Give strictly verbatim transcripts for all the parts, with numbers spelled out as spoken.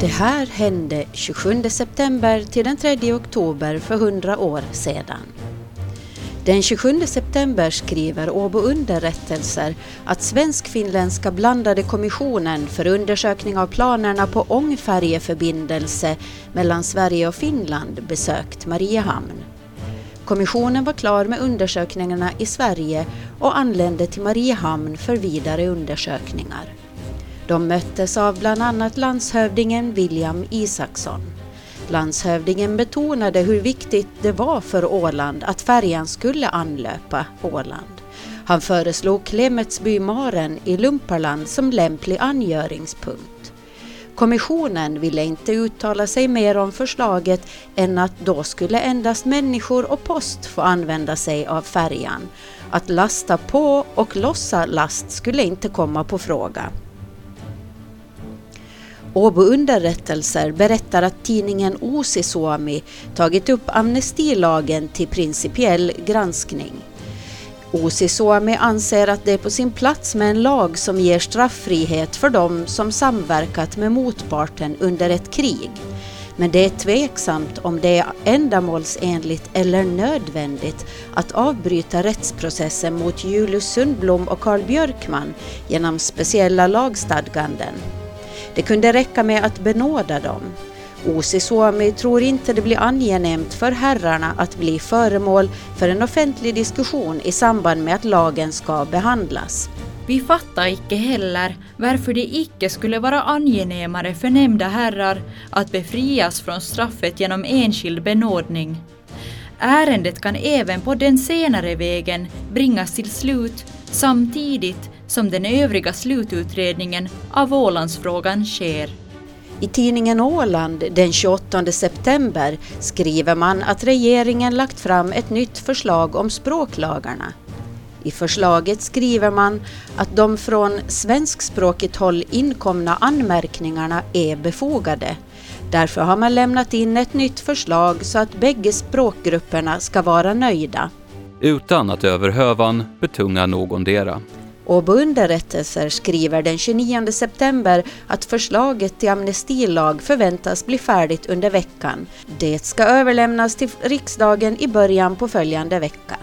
Det här hände tjugosjunde september till den tredje oktober för hundra år sedan. Den tjugosjunde september skriver Åbo underrättelser att svensk-finländska blandade kommissionen för undersökning av planerna på ångfärjeförbindelse mellan Sverige och Finland besökt Mariehamn. Kommissionen var klar med undersökningarna i Sverige och anlände till Mariehamn för vidare undersökningar. De möttes av bland annat landshövdingen William Isaksson. Landshövdingen betonade hur viktigt det var för Åland att färjan skulle anlöpa Åland. Han föreslog Klemetsbymaren i Lumparland som lämplig angöringspunkt. Kommissionen ville inte uttala sig mer om förslaget än att då skulle endast människor och post få använda sig av färjan. Att lasta på och lossa last skulle inte komma på fråga. Åbo underrättelser berättar att tidningen Uusi Suomi tagit upp amnestilagen till principiell granskning. Uusi Suomi anser att det är på sin plats med en lag som ger strafffrihet för dem som samverkat med motparten under ett krig. Men det är tveksamt om det är ändamålsenligt eller nödvändigt att avbryta rättsprocessen mot Julius Sundblom och Carl Björkman genom speciella lagstadganden. Det kunde räcka med att benåda dem. Uusi Suomi tror inte det blir angenämt för herrarna att bli föremål för en offentlig diskussion i samband med att lagen ska behandlas. Vi fattar icke heller varför det icke skulle vara angenämare för nämnda herrar att befrias från straffet genom enskild benådning. Ärendet kan även på den senare vägen bringas till slut samtidigt som den övriga slututredningen av Ålandsfrågan sker. I tidningen Åland den tjugoåttonde september skriver man att regeringen lagt fram ett nytt förslag om språklagarna. I förslaget skriver man att de från svenskspråkigt håll inkomna anmärkningarna är befogade. Därför har man lämnat in ett nytt förslag så att bägge språkgrupperna ska vara nöjda. Utan att överhövan betunga någondera. Åbo underrättelser skriver den tjugonionde september att förslaget till amnestilag förväntas bli färdigt under veckan. Det ska överlämnas till riksdagen i början på följande vecka.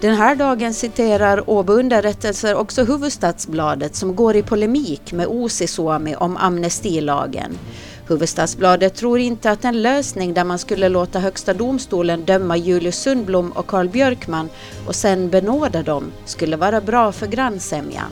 Den här dagen citerar Åbo underrättelser också Hufvudstadsbladet som går i polemik med Uusi Suomi om amnestilagen. Hufvudstadsbladet tror inte att en lösning där man skulle låta högsta domstolen döma Julius Sundblom och Carl Björkman och sen benåda dem skulle vara bra för grannsämjan.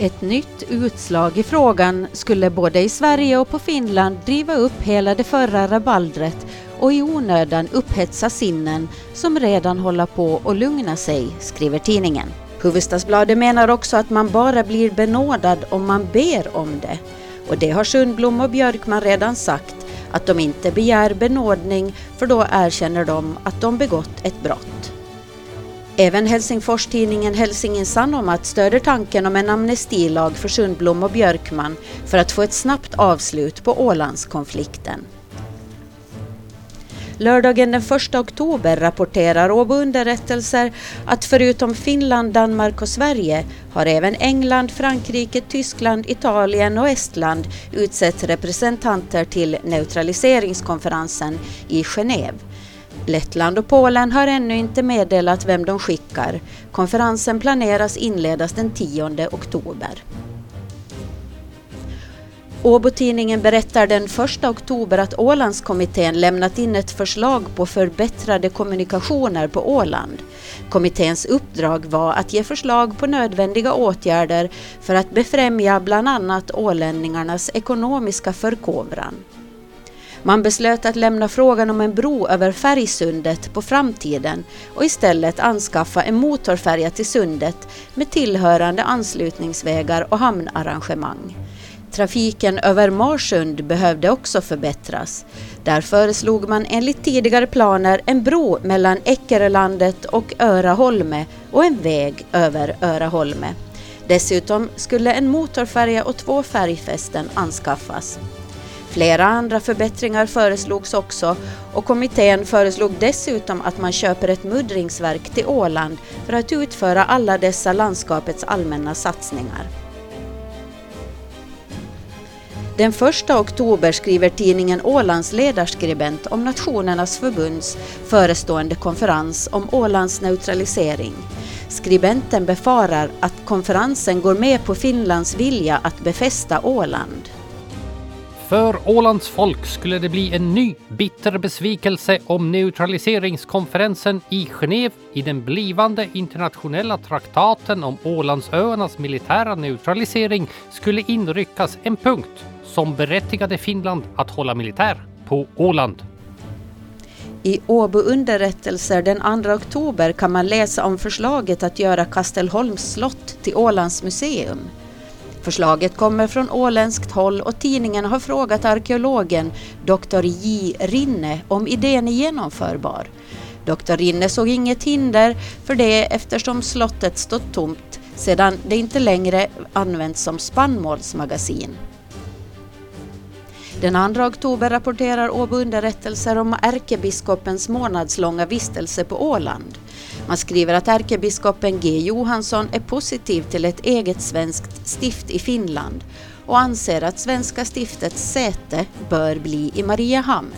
Ett nytt utslag i frågan skulle både i Sverige och på Finland driva upp hela det förra rabaldret och i onödan upphetsa sinnen som redan håller på att lugna sig, skriver tidningen. Hufvudstadsbladet menar också att man bara blir benådad om man ber om det. Och det har Sundblom och Björkman redan sagt, att de inte begär benådning för då erkänner de att de begått ett brott. Även Helsingfors-tidningen Helsingin Sanomat stöder tanken om en amnestilag för Sundblom och Björkman för att få ett snabbt avslut på Ålandskonflikten. Lördagen den första oktober rapporterar Åbo underrättelser att förutom Finland, Danmark och Sverige har även England, Frankrike, Tyskland, Italien och Estland utsett representanter till neutraliseringskonferensen i Genève. Lettland och Polen har ännu inte meddelat vem de skickar. Konferensen planeras inledas den tionde oktober. Åbo-tidningen berättar den första oktober att Ålandskommittén lämnat in ett förslag på förbättrade kommunikationer på Åland. Kommitténs uppdrag var att ge förslag på nödvändiga åtgärder för att befrämja bland annat ålänningarnas ekonomiska förkovran. Man beslöt att lämna frågan om en bro över Färgsundet på framtiden och istället anskaffa en motorfärja till sundet med tillhörande anslutningsvägar och hamnarrangemang. Trafiken över Marsund behövde också förbättras. Där föreslog man enligt tidigare planer en bro mellan Eckerölandet och Öraholme och en väg över Öraholme. Dessutom skulle en motorfärja och två färgfästen anskaffas. Flera andra förbättringar föreslogs också och kommittén föreslog dessutom att man köper ett muddringsverk till Åland för att utföra alla dessa landskapets allmänna satsningar. Den första oktober skriver tidningen Ålands ledarskribent om Nationernas förbunds förestående konferens om Ålands neutralisering. Skribenten befarar att konferensen går med på Finlands vilja att befästa Åland. För Ålands folk skulle det bli en ny bitter besvikelse om neutraliseringskonferensen i Genève i den blivande internationella traktaten om Ålandsöarnas militära neutralisering skulle inryckas en punkt som berättigade Finland att hålla militär på Åland. I Åbo underrättelser den andra oktober kan man läsa om förslaget att göra Kastelholms slott till Ålands museum. Förslaget kommer från åländskt håll och tidningen har frågat arkeologen doktor J. Rinne om idén är genomförbar. doktor Rinne såg inget hinder för det eftersom slottet stått tomt sedan det inte längre används som spannmålsmagasin. Den andra oktober rapporterar Åbo underrättelser om ärkebiskopens månadslånga vistelse på Åland. Man skriver att ärkebiskopen G. Johansson är positiv till ett eget svenskt stift i Finland och anser att svenska stiftets säte bör bli i Mariehamn.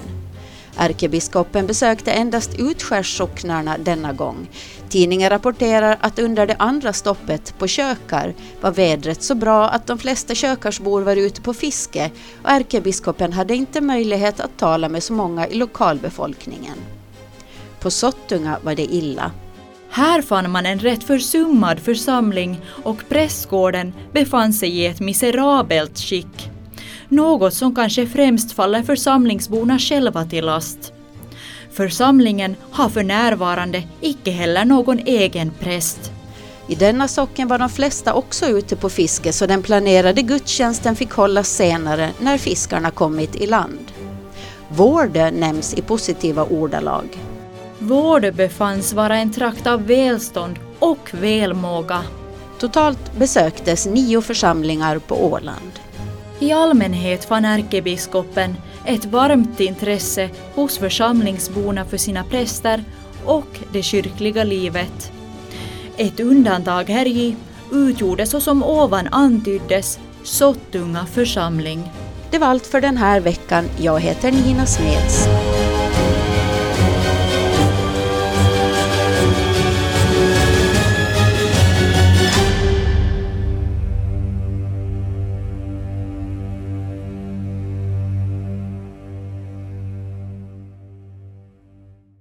Ärkebiskopen besökte endast utskärssocknarna denna gång. Tidningen rapporterar att under det andra stoppet på Kökar var vädret så bra att de flesta kökarsbor var ute på fiske och ärkebiskopen hade inte möjlighet att tala med så många i lokalbefolkningen. På Sottunga var det illa. Här fann man en rätt försummad församling och prästgården befann sig i ett miserabelt skick. Något som kanske främst faller församlingsborna själva till last. Församlingen har för närvarande icke heller någon egen präst. I denna socken var de flesta också ute på fiske så den planerade gudstjänsten fick hållas senare när fiskarna kommit i land. Vård nämns i positiva ordalag. Vård befanns vara en trakt av välstånd och välmåga. Totalt besöktes nio församlingar på Åland. I allmänhet fann ärkebiskopen ett varmt intresse hos församlingsborna för sina präster och det kyrkliga livet. Ett undantag härji utgjordes och som ovan antyddes Sottunga församling. Det var allt för den här veckan. Jag heter Nina Smeds.